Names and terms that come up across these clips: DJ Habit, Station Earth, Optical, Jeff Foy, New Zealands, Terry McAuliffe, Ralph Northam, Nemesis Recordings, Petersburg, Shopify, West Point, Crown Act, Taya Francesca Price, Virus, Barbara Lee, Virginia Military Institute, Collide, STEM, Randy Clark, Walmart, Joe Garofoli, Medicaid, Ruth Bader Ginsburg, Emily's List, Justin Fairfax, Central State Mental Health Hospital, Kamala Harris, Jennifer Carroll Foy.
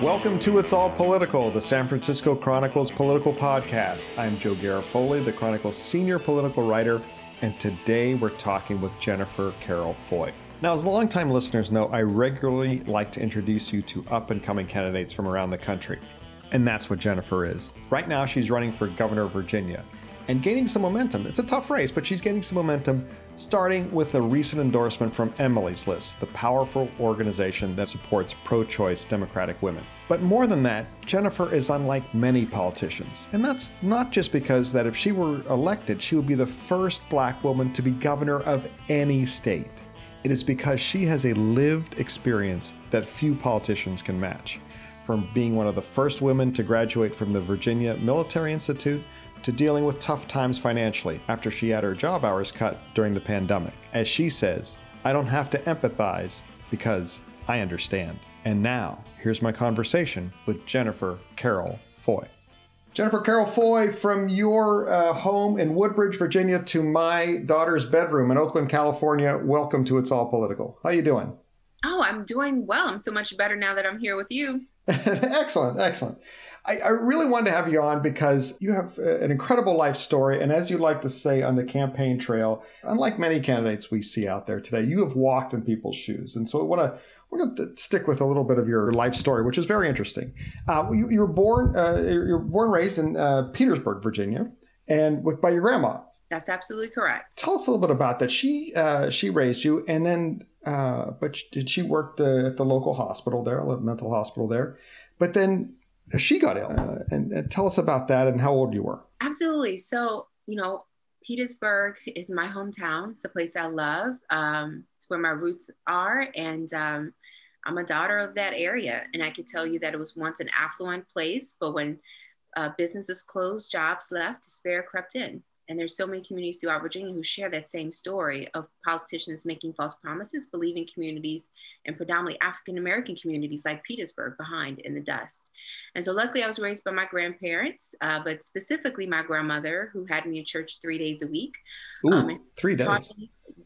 Welcome to It's All Political, the San Francisco Chronicle's political podcast. I'm Joe Garofoli, the Chronicle's senior political writer, and today we're talking with Jennifer Carroll Foy. Now, as longtime listeners know, I regularly like to introduce you to up-and-coming candidates from around the country, and that's what Jennifer is. Right now, she's running for governor of Virginia and gaining some momentum. It's a tough race, but she's gaining some momentum, starting with a recent endorsement from Emily's List, the powerful organization that supports pro-choice Democratic women. But more than that, Jennifer is unlike many politicians. And that's not just because that if she were elected, she would be the first Black woman to be governor of any state. It is because she has a lived experience that few politicians can match. From being one of the first women to graduate from the Virginia Military Institute, to dealing with tough times financially after she had her job hours cut during the pandemic. As she says, I don't have to empathize because I understand. And now, here's my conversation with Jennifer Carroll Foy. Jennifer Carroll Foy, from your home in Woodbridge, Virginia, to my daughter's bedroom in Oakland, California, welcome to It's All Political. How you doing? Oh, I'm doing well. I'm so much better now that I'm here with you. Excellent. I really wanted to have you on because you have an incredible life story. And as you like to say on the campaign trail, unlike many candidates we see out there today, you have walked in people's shoes. And so we're going to stick with a little bit of your life story, which is very interesting. You were born raised in Petersburg, Virginia, and by your grandma. That's absolutely correct. Tell us a little bit about that. She raised you, and then but she worked at the local hospital there, a mental hospital there. But then she got ill. And tell us about that and how old you were. Absolutely. So, you know, Petersburg is my hometown. It's a place I love. It's where my roots are. And I'm a daughter of that area. And I can tell you that it was once an affluent place. But when businesses closed, jobs left, despair crept in. And there's so many communities throughout Virginia who share that same story of politicians making false promises, leaving communities and predominantly African-American communities like Petersburg behind in the dust. And so luckily I was raised by my grandparents, but specifically my grandmother, who had me in church 3 days a week. Ooh, 3 days.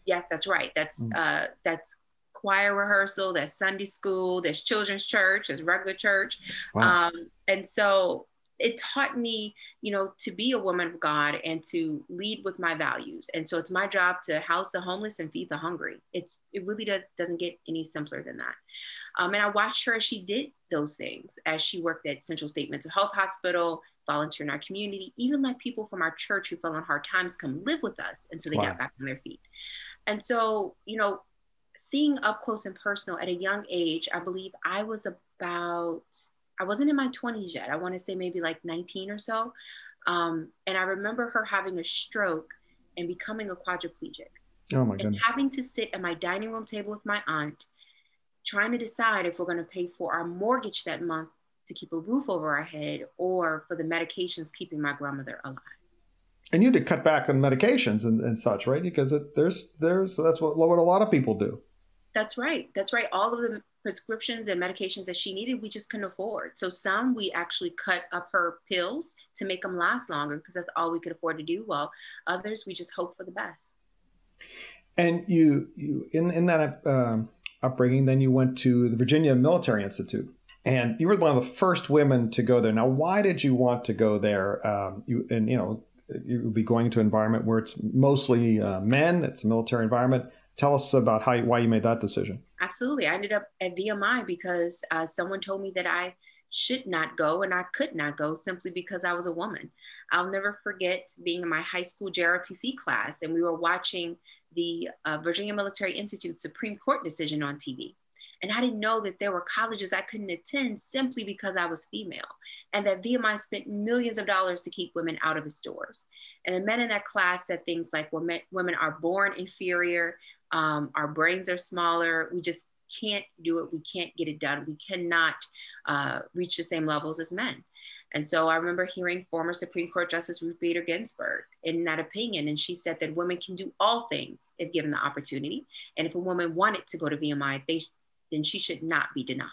Yeah, that's right. That's choir rehearsal, that's Sunday school, there's children's church, there's regular church. Wow. And so it taught me, you know, to be a woman of God and to lead with my values. And so it's my job to house the homeless and feed the hungry. It really doesn't get any simpler than that. And I watched her as she did those things, as she worked at Central State Mental Health Hospital, volunteer in our community, even let people from our church who fell on hard times come live with us until they wow. got back on their feet. And so, you know, seeing up close and personal at a young age, I believe I wasn't in my 20s yet. I want to say maybe like 19 or so. And I remember her having a stroke and becoming a quadriplegic. Oh my goodness. And having to sit at my dining room table with my aunt, trying to decide if we're going to pay for our mortgage that month to keep a roof over our head or for the medications keeping my grandmother alive. And you had to cut back on medications and such, right? Because that's what a lot of people do. That's right. All of the prescriptions and medications that she needed, we just couldn't afford. So some, we actually cut up her pills to make them last longer because that's all we could afford to do. Well, others, we just hope for the best. And you in that upbringing, then you went to the Virginia Military Institute, and you were one of the first women to go there. Now, why did you want to go there? You would be going to an environment where it's mostly men. It's a military environment. Tell us about why you made that decision. Absolutely. I ended up at VMI because someone told me that I should not go and I could not go simply because I was a woman. I'll never forget being in my high school JROTC class, and we were watching the Virginia Military Institute Supreme Court decision on TV. And I didn't know that there were colleges I couldn't attend simply because I was female, and that VMI spent millions of dollars to keep women out of its doors. And the men in that class said things like, well, women are born inferior, Our brains are smaller. We just can't do it. We can't get it done. We cannot reach the same levels as men. And so I remember hearing former Supreme Court Justice Ruth Bader Ginsburg in that opinion. And she said that women can do all things if given the opportunity. And if a woman wanted to go to VMI, then she should not be denied.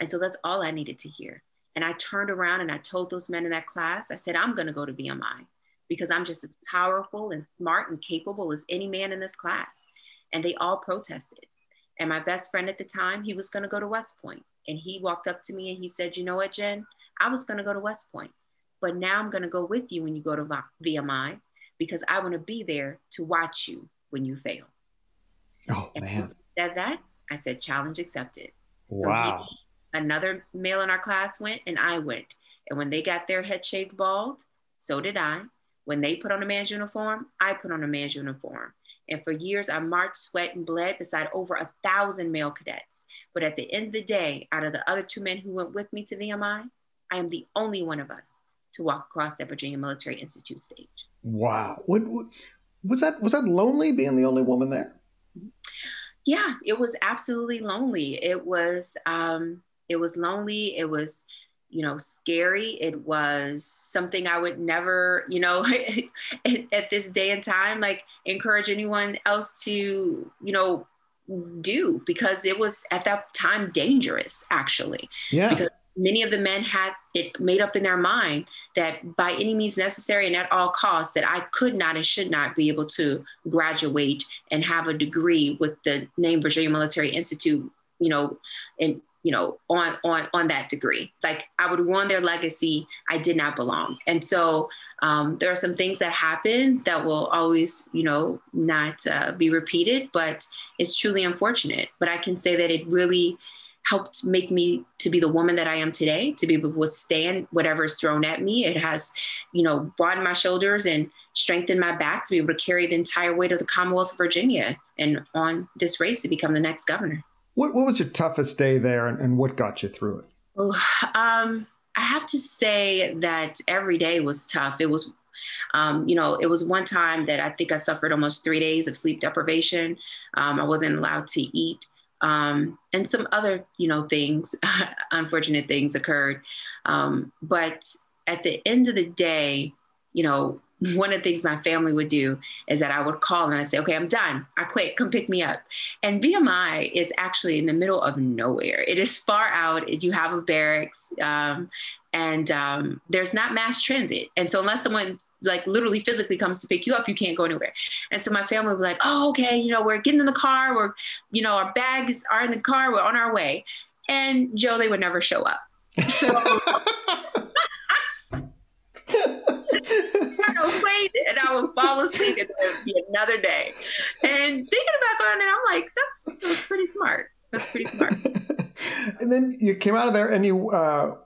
And so that's all I needed to hear. And I turned around and I told those men in that class, I said, I'm going to go to VMI because I'm just as powerful and smart and capable as any man in this class. And they all protested. And my best friend at the time, he was going to go to West Point. And he walked up to me and he said, you know what, Jen? I was going to go to West Point, but now I'm going to go with you when you go to VMI because I want to be there to watch you when you fail. Oh, and man. When he said that, I said, challenge accepted. Wow. So another male in our class went and I went. And when they got their head shaved bald, so did I. When they put on a man's uniform, I put on a man's uniform. And for years, I marched, sweat, and bled beside over 1,000 male cadets. But at the end of the day, out of the other two men who went with me to VMI, I am the only one of us to walk across that Virginia Military Institute stage. Wow. What was that lonely being the only woman there? Yeah, it was absolutely lonely. It was lonely. It was, you know, scary. It was something I would never, you know, at this day and time, like encourage anyone else to, you know, do because it was at that time dangerous actually. Yeah. Because many of the men had it made up in their mind that by any means necessary and at all costs that I could not and should not be able to graduate and have a degree with the name Virginia Military Institute, you know, and, you know, on that degree. Like I would ruin their legacy. I did not belong. And so there are some things that happen that will always, you know, not be repeated, but it's truly unfortunate. But I can say that it really helped make me to be the woman that I am today, to be able to withstand whatever is thrown at me. It has, you know, broadened my shoulders and strengthened my back to be able to carry the entire weight of the Commonwealth of Virginia and on this race to become the next governor. What was your toughest day there and what got you through it? Oh, I have to say that every day was tough. It was, you know, it was one time that I think I suffered almost 3 days of sleep deprivation. I wasn't allowed to eat. And some other, you know, things, unfortunate things occurred. But at the end of the day, you know, one of the things my family would do is that I would call and I say, okay, I'm done. I quit. Come pick me up. And VMI is actually in the middle of nowhere. It is far out. You have a barracks, and there's not mass transit. And so unless someone like literally physically comes to pick you up, you can't go anywhere. And so my family were like, oh, okay, you know, we're getting in the car, we're, you know, our bags are in the car, we're on our way. And Joe, they would never show up. So I wait and I would fall asleep and there would be another day. And thinking back on it, I'm like, that's pretty smart. That's pretty smart. And then you came out of there and you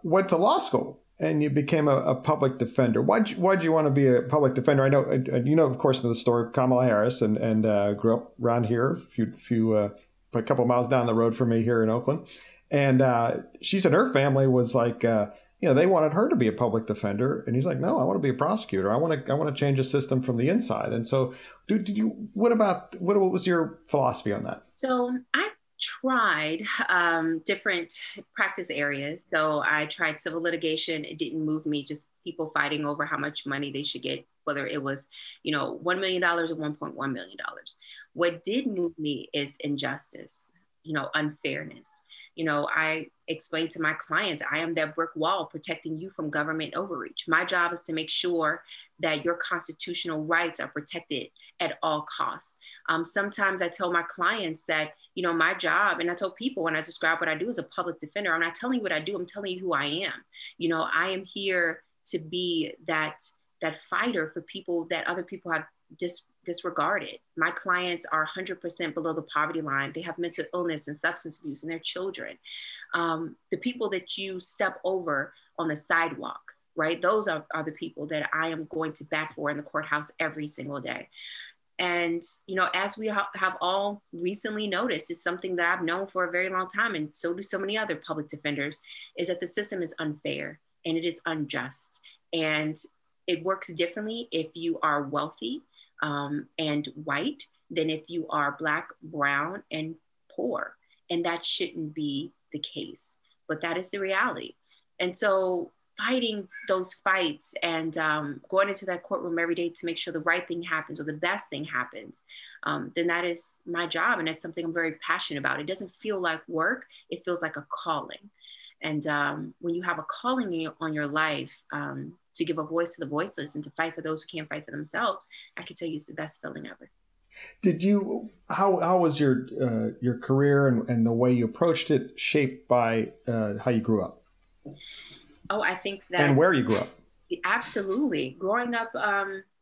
went to law school. And you became a public defender. Why'd you want to be a public defender? I know, you know, of course, the story of Kamala Harris and grew up around here, a couple of miles down the road from me here in Oakland. And she said her family was like, you know, they wanted her to be a public defender. And he's like, no, I want to be a prosecutor. I want to change the system from the inside. And so what was your philosophy on that? So I tried different practice areas. So I tried civil litigation. It didn't move me, just people fighting over how much money they should get, whether it was, you know, $1 million or $1.1 million. What did move me is injustice, you know, unfairness. You know, I explain to my clients, I am that brick wall protecting you from government overreach. My job is to make sure that your constitutional rights are protected at all costs. Sometimes I tell my clients that, you know, my job, and I tell people when I describe what I do as a public defender, I'm not telling you what I do, I'm telling you who I am. You know, I am here to be that fighter for people that other people have disregarded. My clients are 100% below the poverty line. They have mental illness and substance abuse, and their children. The people that you step over on the sidewalk, right? Those are the people that I am going to bat for in the courthouse every single day. And, you know, as we have all recently noticed, is something that I've known for a very long time, and so do so many other public defenders, is that the system is unfair and it is unjust. And it works differently if you are wealthy and white than if you are Black, brown, and poor. And that shouldn't be the case, but that is the reality. And so fighting those fights and going into that courtroom every day to make sure the right thing happens or the best thing happens, then that is my job. And that's something I'm very passionate about. It doesn't feel like work. It feels like a calling. And when you have a calling on your life to give a voice to the voiceless and to fight for those who can't fight for themselves, I can tell you it's the best feeling ever. Did you, how was your career and the way you approached it shaped by how you grew up? Oh, I think that. And where you grew up. Absolutely. Growing up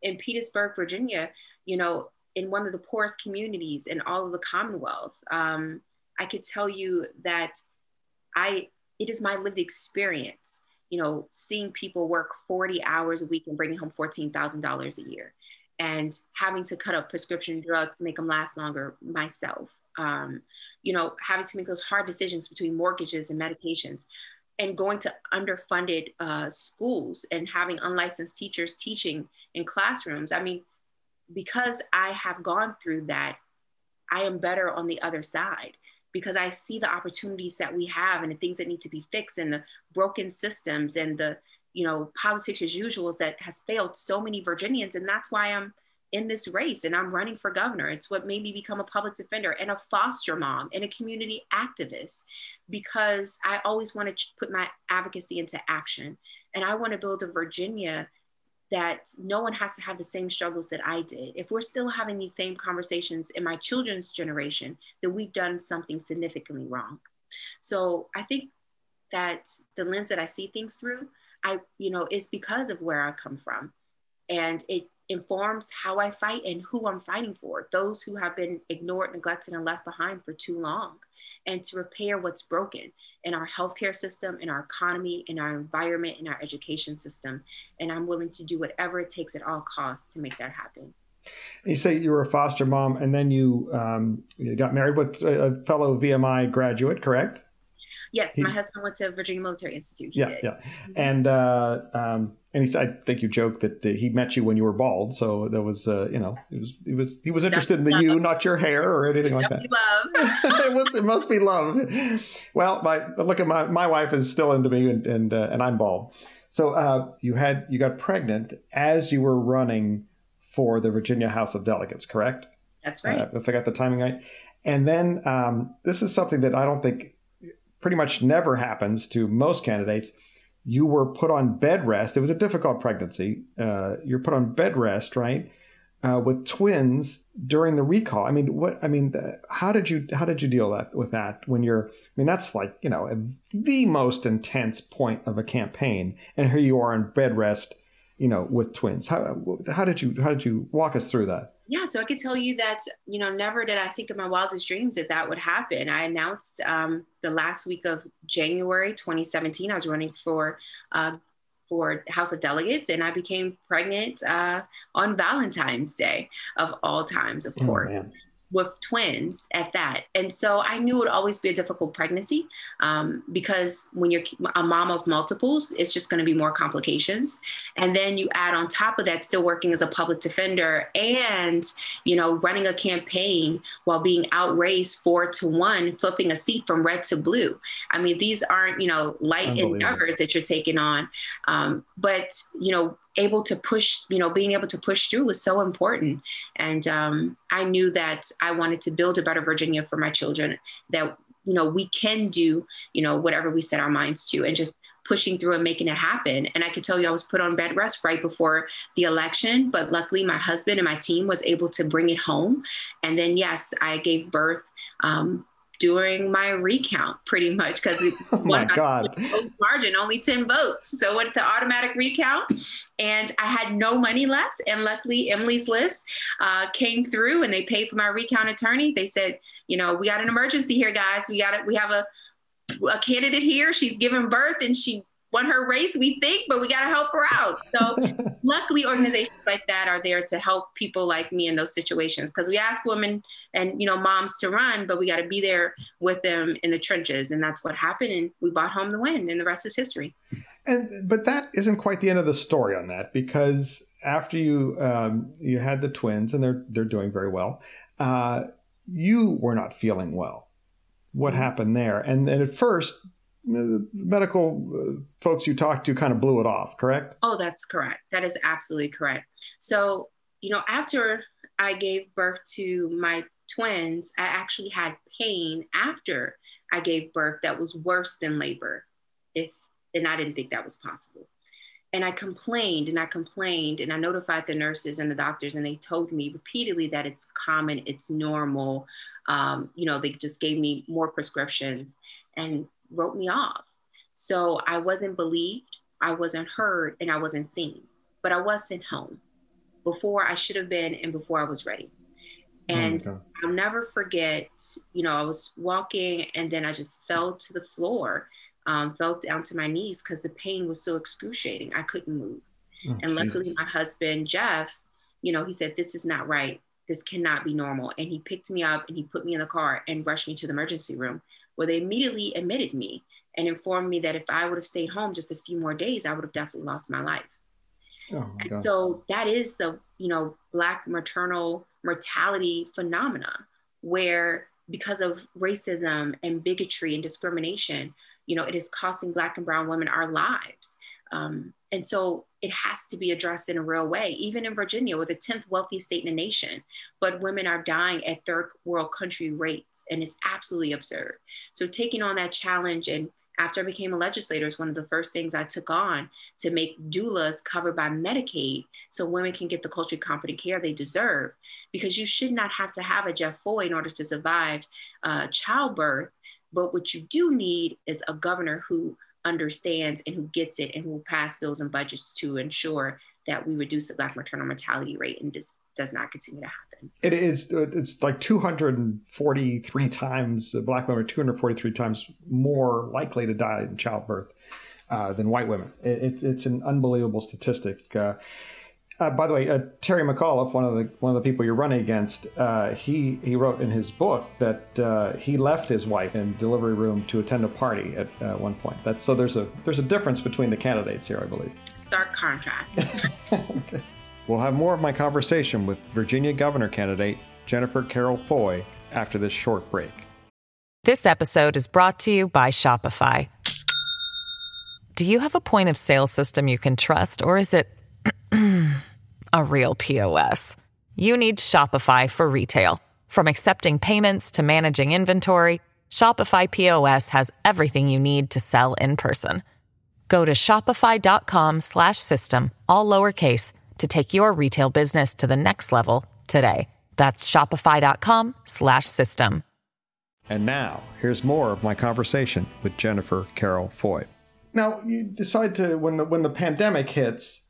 in Petersburg, Virginia, you know, in one of the poorest communities in all of the Commonwealth, I could tell you that it is my lived experience, you know, seeing people work 40 hours a week and bringing home $14,000 a year and having to cut up prescription drugs to make them last longer myself, you know, having to make those hard decisions between mortgages and medications and going to underfunded schools and having unlicensed teachers teaching in classrooms. I mean, because I have gone through that, I am better on the other side, because I see the opportunities that we have and the things that need to be fixed and the broken systems and the, you know, politics as usual that has failed so many Virginians. And that's why I'm in this race and I'm running for governor. It's what made me become a public defender and a foster mom and a community activist, because I always want to put my advocacy into action. And I want to build a Virginia that no one has to have the same struggles that I did. If we're still having these same conversations in my children's generation, then we've done something significantly wrong. So I think that the lens that I see things through, you know, is because of where I come from. And it informs how I fight and who I'm fighting for, those who have been ignored, neglected, and left behind for too long, and to repair what's broken in our healthcare system, in our economy, in our environment, in our education system. And I'm willing to do whatever it takes at all costs to make that happen. You say you were a foster mom, and then you got married with a fellow VMI graduate, correct? Yes, my husband went to Virginia Military Institute. He did. And he said, I think you joked that he met you when you were bald, so that was, you know, he was interested in you, not your hair or anything like that. Love. It must be love. Well, my wife is still into me, and I'm bald. So you got pregnant as you were running for the Virginia House of Delegates, correct? That's right. If I got the timing right, and then this is something that I don't think. Pretty much never happens to most candidates. You were put on bed rest. It was a difficult pregnancy. You're put on bed rest, right? With twins during the recall. I mean, how did you deal with that when you're, I mean, that's like, you know, the most intense point of a campaign, and here you are on bed rest, you know, with twins. How did you walk us through that? Yeah, so I could tell you that, you know, never did I think in my wildest dreams that that would happen. I announced the last week of January 2017, I was running for House of Delegates, and I became pregnant on Valentine's Day of all times, of course, with twins at that. And so I knew it would always be a difficult pregnancy because when you're a mom of multiples, it's just going to be more complications. And then you add on top of that, still working as a public defender and, you know, running a campaign while being outraced 4-1, flipping a seat from red to blue. I mean, these aren't, you know, light endeavors that you're taking on. But, you know, being able to push through was so important. And I knew that I wanted to build a better Virginia for my children, that, you know, we can do, you know, whatever we set our minds to, and just pushing through and making it happen. And I could tell you I was put on bed rest right before the election, but luckily my husband and my team was able to bring it home. And then, yes, I gave birth during my recount, pretty much, because margin only 10 votes. So went to automatic recount, and I had no money left. And luckily, Emily's List came through, and they paid for my recount attorney. They said, you know, we got an emergency here, guys. We have a candidate here. She's giving birth, and she won her race, we think, but we got to help her out. So luckily, organizations like that are there to help people like me in those situations, because we ask women and, you know, moms to run, but we got to be there with them in the trenches. And that's what happened. And we brought home the win, and the rest is history. But that isn't quite the end of the story on that, because after you had the twins, and they're doing very well, you were not feeling well. What happened there? And at first, the medical folks you talked to kind of blew it off, correct? Oh, that's correct. That is absolutely correct. So, you know, after I gave birth to my twins, I actually had pain after I gave birth that was worse than labor, and I didn't think that was possible. And I complained and I complained, and I notified the nurses and the doctors, and they told me repeatedly that it's common, it's normal. You know, they just gave me more prescriptions and wrote me off. So I wasn't believed, I wasn't heard, and I wasn't seen, but I was sent home before I should have been and before I was ready. And I'll never forget, you know, I was walking and then I just fell to the floor, fell down to my knees because the pain was so excruciating. I couldn't move. Oh, and luckily my husband, Jeff, you know, he said, this is not right. This cannot be normal. And he picked me up and he put me in the car and rushed me to the emergency room, where they immediately admitted me and informed me that if I would have stayed home just a few more days, I would have definitely lost my life. And so that is the, you know, Black maternal mortality phenomena, where because of racism and bigotry and discrimination, you know, it is costing Black and brown women our lives. And so it has to be addressed in a real way, even in Virginia, we're the 10th wealthiest state in the nation, but women are dying at third world country rates, and it's absolutely absurd. So taking on that challenge, and after I became a legislator, it's one of the first things I took on to make doulas covered by Medicaid so women can get the culturally competent care they deserve, because you should not have to have a Jeff Foy in order to survive childbirth. But what you do need is a governor who understands and who gets it and who will pass bills and budgets to ensure that we reduce the Black maternal mortality rate and this does not continue to happen. It is, it's like 243 times, Black women are 243 times more likely to die in childbirth than white women. It's an unbelievable statistic. By the way, Terry McAuliffe, one of the people you're running against, he wrote in his book that he left his wife in the delivery room to attend a party at one point. So there's a difference between the candidates here, I believe. Stark contrast. Okay. We'll have more of my conversation with Virginia governor candidate Jennifer Carroll Foy after this short break. This episode is brought to you by Shopify. Do you have a point of sale system you can trust, or is it a real POS? You need Shopify for retail. From accepting payments to managing inventory, Shopify POS has everything you need to sell in person. Go to shopify.com/system, all lowercase, to take your retail business to the next level today. That's shopify.com/system. And now, here's more of my conversation with Jennifer Carroll Foy. Now, you decide to, when the pandemic hits,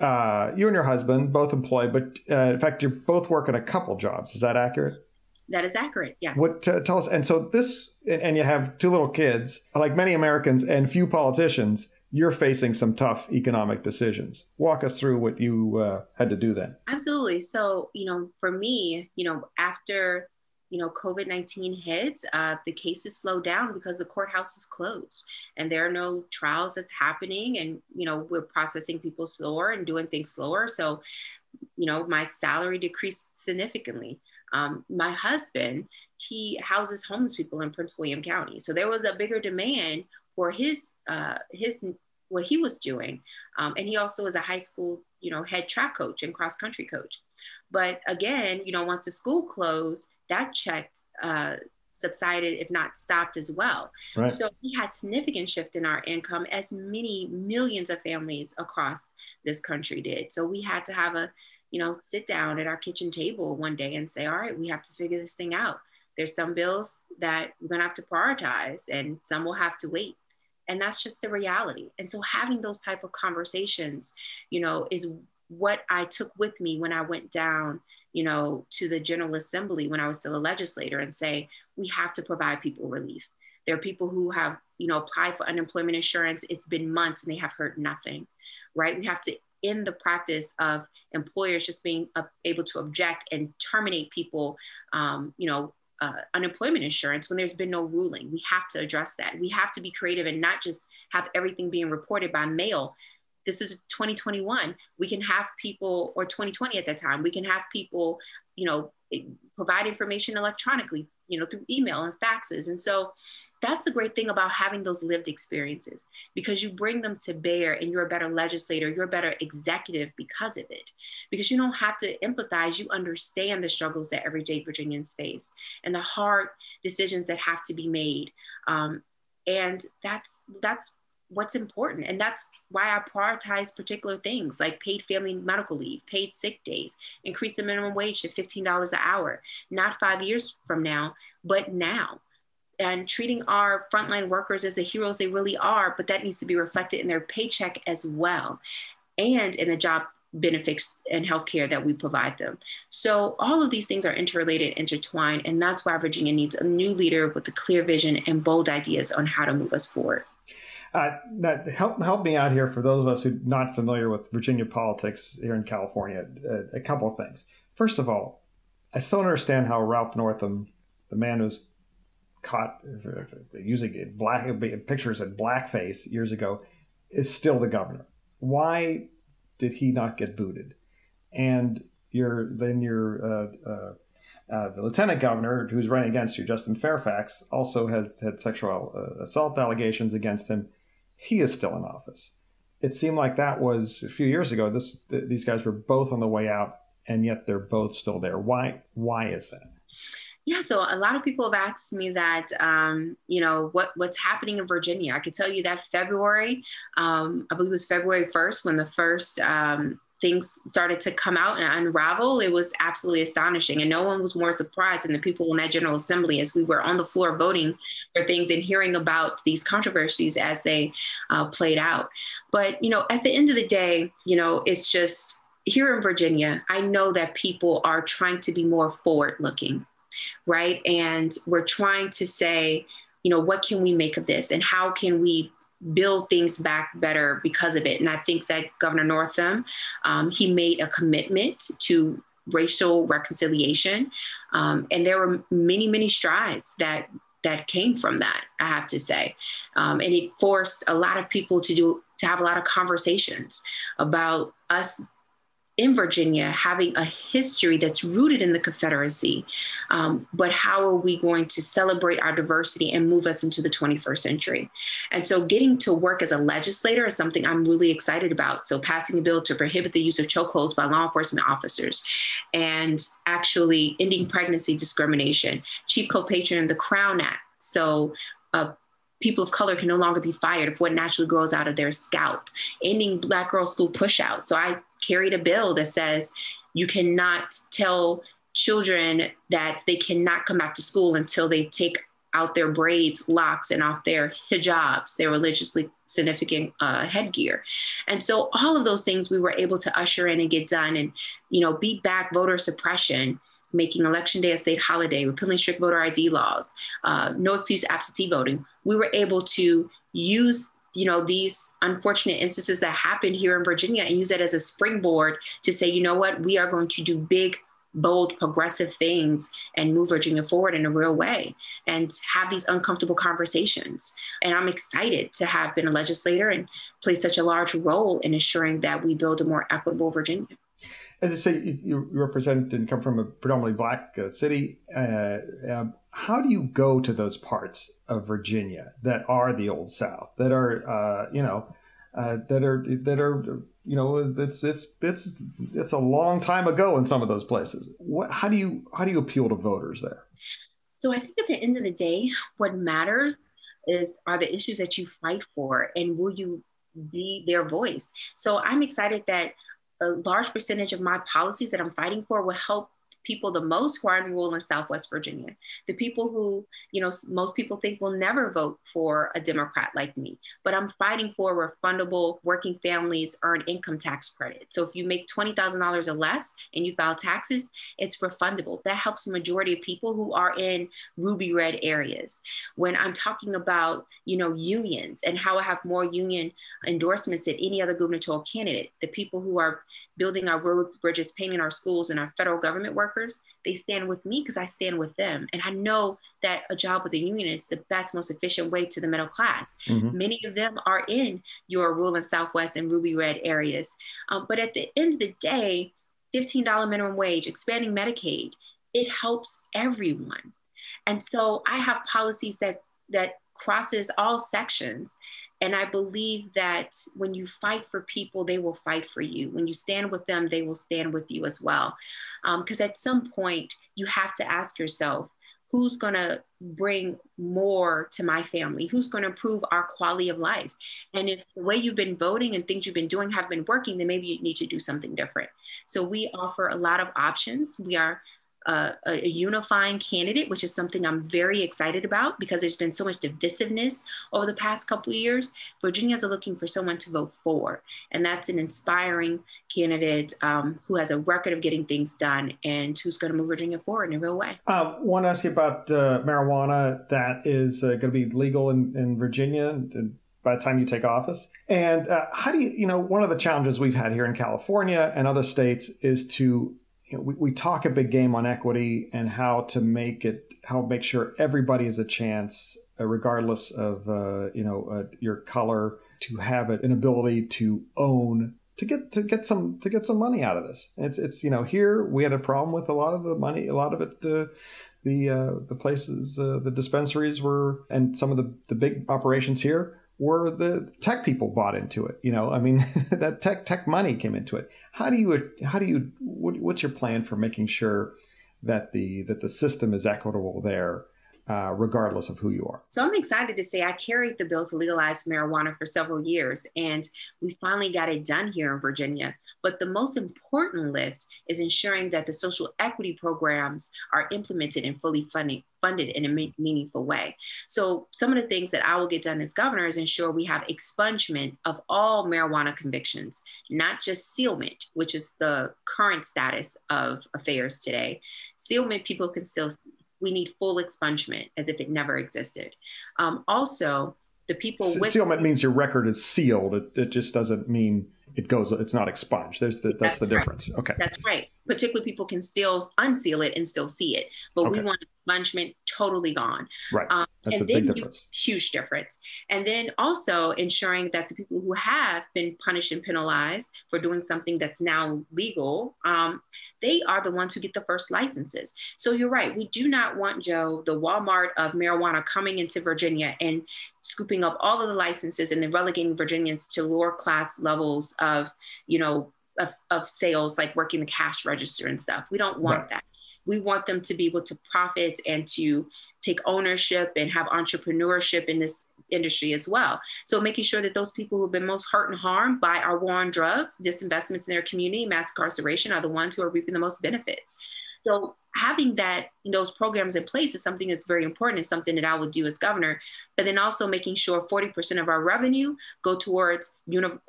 you and your husband both employed, but in fact, you both work at a couple jobs. Is that accurate? That is accurate, yes. What tell us, and so this, and you have two little kids, like many Americans and few politicians, you're facing some tough economic decisions. Walk us through what you had to do then. Absolutely. So, you know, for me, you know, after, you know, COVID-19 hit, the cases slowed down because the courthouse is closed and there are no trials that's happening. And, you know, we're processing people slower and doing things slower. So, you know, my salary decreased significantly. My husband, he houses homeless people in Prince William County. So there was a bigger demand for his what he was doing, and he also is a high school, you know, head track coach and cross country coach. But again, you know, once the school closed, that check subsided, if not stopped as well. Right. So we had significant shift in our income, as many millions of families across this country did. So we had to have a, you know, sit down at our kitchen table one day and say, all right, we have to figure this thing out. There's some bills that we're gonna have to prioritize, and some will have to wait. And that's just the reality. And so having those type of conversations, you know, is what I took with me when I went down, you know, to the General Assembly when I was still a legislator, and say, we have to provide people relief. There are people who have, you know, applied for unemployment insurance. It's been months and they have heard nothing, right? We have to end the practice of employers just being able to object and terminate people, you know, unemployment insurance when there's been no ruling. We have to address that. We have to be creative and not just have everything being reported by mail. This is 2021. We can have people, or 2020 at that time, we can have people, you know, provide information electronically, you know, through email and faxes. And so that's the great thing about having those lived experiences, because you bring them to bear and you're a better legislator, you're a better executive because of it, because you don't have to empathize. You understand the struggles that everyday Virginians face and the hard decisions that have to be made. And that's what's important. And that's why I prioritize particular things like paid family medical leave, paid sick days, increase the minimum wage to $15 an hour, not 5 years from now, but now. And treating our frontline workers as the heroes they really are, but that needs to be reflected in their paycheck as well, and in the job benefits and healthcare that we provide them. So all of these things are interrelated, intertwined, and that's why Virginia needs a new leader with a clear vision and bold ideas on how to move us forward. Help me out here for those of us who are not familiar with Virginia politics here in California, a couple of things. First of all, I still understand how Ralph Northam, the man who's caught using pictures in blackface years ago, is still the governor. Why did he not get booted? And the lieutenant governor who's running against you, Justin Fairfax, also has had sexual assault allegations against him. He is still in office. It seemed like that was a few years ago. These guys were both on the way out, and yet they're both still there. Why is that? Yeah, so a lot of people have asked me that, you know, what's happening in Virginia. I could tell you that February, I believe it was February 1st, when the first things started to come out and unravel, it was absolutely astonishing. And no one was more surprised than the people in that General Assembly as we were on the floor voting for things and hearing about these controversies as they played out. But, you know, at the end of the day, you know, it's just here in Virginia, I know that people are trying to be more forward looking. Right. And we're trying to say, you know, what can we make of this and how can we build things back better because of it? And I think that Governor Northam, he made a commitment to racial reconciliation. And there were many, many strides that came from that, I have to say. And it forced a lot of people to have a lot of conversations about us in Virginia having a history that's rooted in the Confederacy, but how are we going to celebrate our diversity and move us into the 21st century? And so getting to work as a legislator is something I'm really excited about. So passing a bill to prohibit the use of chokeholds by law enforcement officers and actually ending pregnancy discrimination, chief co-patron of the Crown Act. So people of color can no longer be fired if what naturally grows out of their scalp, ending Black girl school pushout. So I carried a bill that says you cannot tell children that they cannot come back to school until they take out their braids, locks, and off their hijabs, their religiously significant headgear. And so all of those things we were able to usher in and get done and, you know, beat back voter suppression, making Election Day a state holiday, repealing strict voter ID laws, no excuse absentee voting. We were able to use, you know, these unfortunate instances that happened here in Virginia and use that as a springboard to say, you know what, we are going to do big, bold, progressive things and move Virginia forward in a real way and have these uncomfortable conversations. And I'm excited to have been a legislator and play such a large role in ensuring that we build a more equitable Virginia. As I say, you represent and come from a predominantly Black city. How do you go to those parts of Virginia that are the Old South, that are, it's a long time ago in some of those places? How do you appeal to voters there? So I think at the end of the day, what matters are the issues that you fight for, and will you be their voice? So I'm excited that a large percentage of my policies that I'm fighting for will help people the most who are in rural and Southwest Virginia, the people who, you know, most people think will never vote for a Democrat like me. But I'm fighting for refundable working families earn income tax credit. So if you make $20,000 or less and you file taxes, it's refundable. That helps the majority of people who are in ruby red areas. When I'm talking about, you know, unions and how I have more union endorsements than any other gubernatorial candidate, the people who are building our road bridges, painting our schools, and our federal government workers, they stand with me because I stand with them. And I know that a job with a union is the best, most efficient way to the middle class. Mm-hmm. Many of them are in your rural and Southwest and ruby red areas. But at the end of the day, $15 minimum wage, expanding Medicaid, it helps everyone. And so I have policies that crosses all sections. And I believe that when you fight for people, they will fight for you. When you stand with them, they will stand with you as well. Because at some point, you have to ask yourself, who's going to bring more to my family? Who's going to improve our quality of life? And if the way you've been voting and things you've been doing have been working, then maybe you need to do something different. So we offer a lot of options. We are a unifying candidate, which is something I'm very excited about because there's been so much divisiveness over the past couple of years. Virginians are looking for someone to vote for, and that's an inspiring candidate who has a record of getting things done and who's going to move Virginia forward in a real way. I want to ask you about marijuana that is going to be legal in Virginia by the time you take office. And how do you know, one of the challenges we've had here in California and other states is to we talk a big game on equity and how to make sure everybody has a chance, regardless of your color, to have an ability to own, to get some money out of this. And it's here we had a problem with a lot of the money, a lot of it. The places, the dispensaries were, and some of the big operations here were the tech people bought into it. That tech money came into it. What's your plan for making sure that the system is equitable there, regardless of who you are? So I'm excited to say I carried the bill to legalize marijuana for several years, and we finally got it done here in Virginia. But the most important lift is ensuring that the social equity programs are implemented and fully funded in a meaningful way. So some of the things that I will get done as governor is ensure we have expungement of all marijuana convictions, not just sealment, which is the current status of affairs today. Sealment, people can still, we need full expungement as if it never existed. Also, the people with- Sealment means your record is sealed. It just doesn't mean it goes, it's not expunged. That's the right difference. Okay. That's right. Particularly people can still unseal it and still see it, but okay, we want expungement totally gone. Right. That's a big difference. Huge difference. And then also ensuring that the people who have been punished and penalized for doing something that's now legal, they are the ones who get the first licenses. So you're right. We do not want, Joe, the Walmart of marijuana coming into Virginia and scooping up all of the licenses and then relegating Virginians to lower class levels of sales, like working the cash register and stuff. We don't want that. We want them to be able to profit and to take ownership and have entrepreneurship in this industry as well. So making sure that those people who've been most hurt and harmed by our war on drugs, disinvestments in their community, mass incarceration are the ones who are reaping the most benefits. So having that, those programs in place is something that's very important. It's something that I would do as governor, but then also making sure 40% of our revenue go towards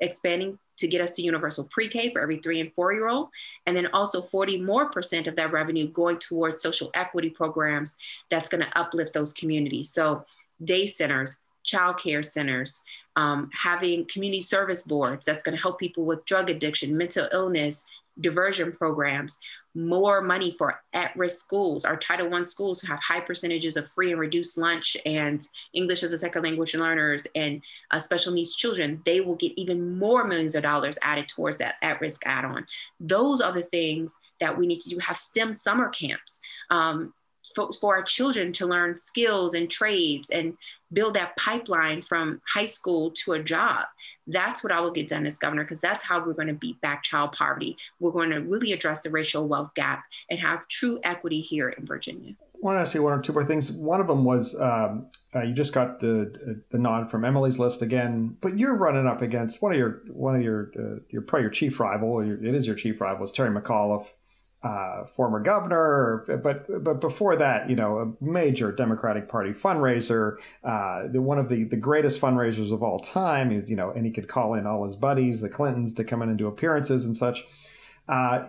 expanding to get us to universal pre-K for every 3 and 4-year-old. And then also 40% more of that revenue going towards social equity programs that's going to uplift those communities. So day centers, childcare centers, having community service boards that's going to help people with drug addiction, mental illness, diversion programs, more money for at-risk schools. Our Title I schools have high percentages of free and reduced lunch and English as a second language learners and special needs children. They will get even more millions of dollars added towards that at-risk add-on. Those are the things that we need to do. Have STEM summer camps for our children to learn skills and trades and build that pipeline from high school to a job. That's what I will get done as governor, because that's how we're going to beat back child poverty. We're going to really address the racial wealth gap and have true equity here in Virginia. I want to ask you one or two more things. One of them was you just got the nod from Emily's List again, but you're running up against your chief rival. It is your chief rival. It's Terry McAuliffe, former governor, but before that, a major Democratic Party fundraiser, one of the greatest fundraisers of all time, and he could call in all his buddies, the Clintons, to come in and do appearances and such.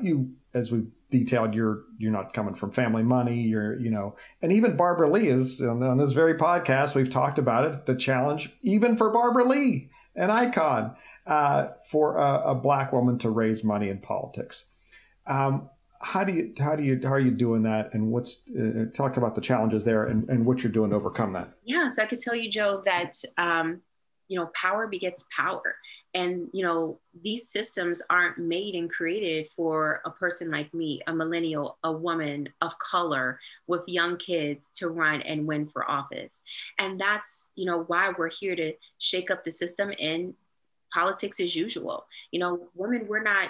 You, as we've detailed, you're not coming from family money, and even Barbara Lee is on this very podcast. We've talked about it, the challenge, even for Barbara Lee, an icon, for a Black woman to raise money in politics. How are you doing that? And what's, talk about the challenges there and what you're doing to overcome that. Yeah. So I could tell you, Joe, that, you know, power begets power. And, you know, these systems aren't made and created for a person like me, a millennial, a woman of color with young kids to run and win for office. And that's, you know, why we're here to shake up the system in politics as usual. You know, women, we're not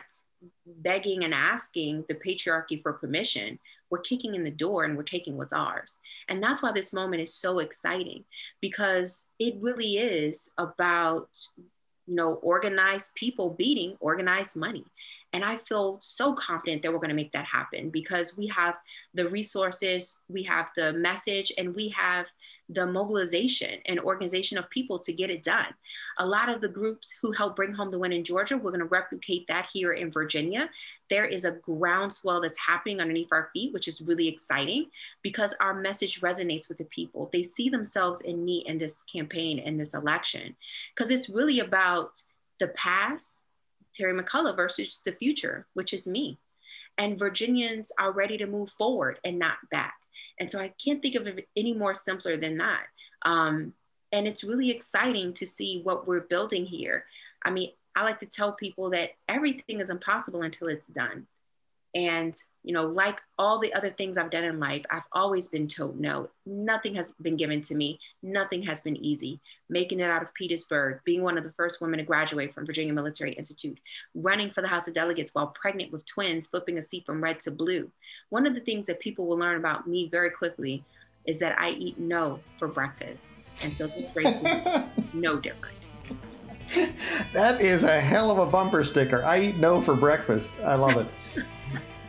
begging and asking the patriarchy for permission. We're kicking in the door and we're taking what's ours. And that's why this moment is so exciting, because it really is about, you know, organized people beating organized money. And I feel so confident that we're going to make that happen, because we have the resources, we have the message, and we have the mobilization and organization of people to get it done. A lot of the groups who helped bring home the win in Georgia, we're going to replicate that here in Virginia. There is a groundswell that's happening underneath our feet, which is really exciting, because our message resonates with the people. They see themselves in me in this campaign and this election, because it's really about the past, Terry McAuliffe, versus the future, which is me. And Virginians are ready to move forward and not back. And so I can't think of it any more simpler than that. And it's really exciting to see what we're building here. I mean, I like to tell people that everything is impossible until it's done. And, you know, like all the other things I've done in life, I've always been told no. Nothing has been given to me. Nothing has been easy. Making it out of Petersburg, being one of the first women to graduate from Virginia Military Institute, running for the House of Delegates while pregnant with twins, flipping a seat from red to blue. One of the things that people will learn about me very quickly is that I eat no for breakfast. And so this race is no different. That is a hell of a bumper sticker. I eat no for breakfast. I love it.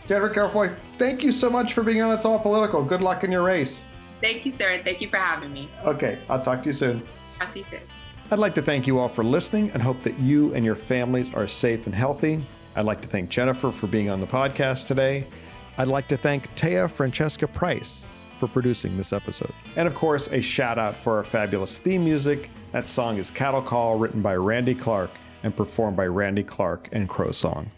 Jennifer Carroll Foy, thank you so much for being on It's All Political. Good luck in your race. Thank you, sir, and thank you for having me. Okay, I'll talk to you soon. Talk to you soon. I'd like to thank you all for listening and hope that you and your families are safe and healthy. I'd like to thank Jennifer for being on the podcast today. I'd like to thank Taya Francesca Price for producing this episode. And of course, a shout out for our fabulous theme music. That song is Cattle Call, written by Randy Clark and performed by Randy Clark and Crow Song.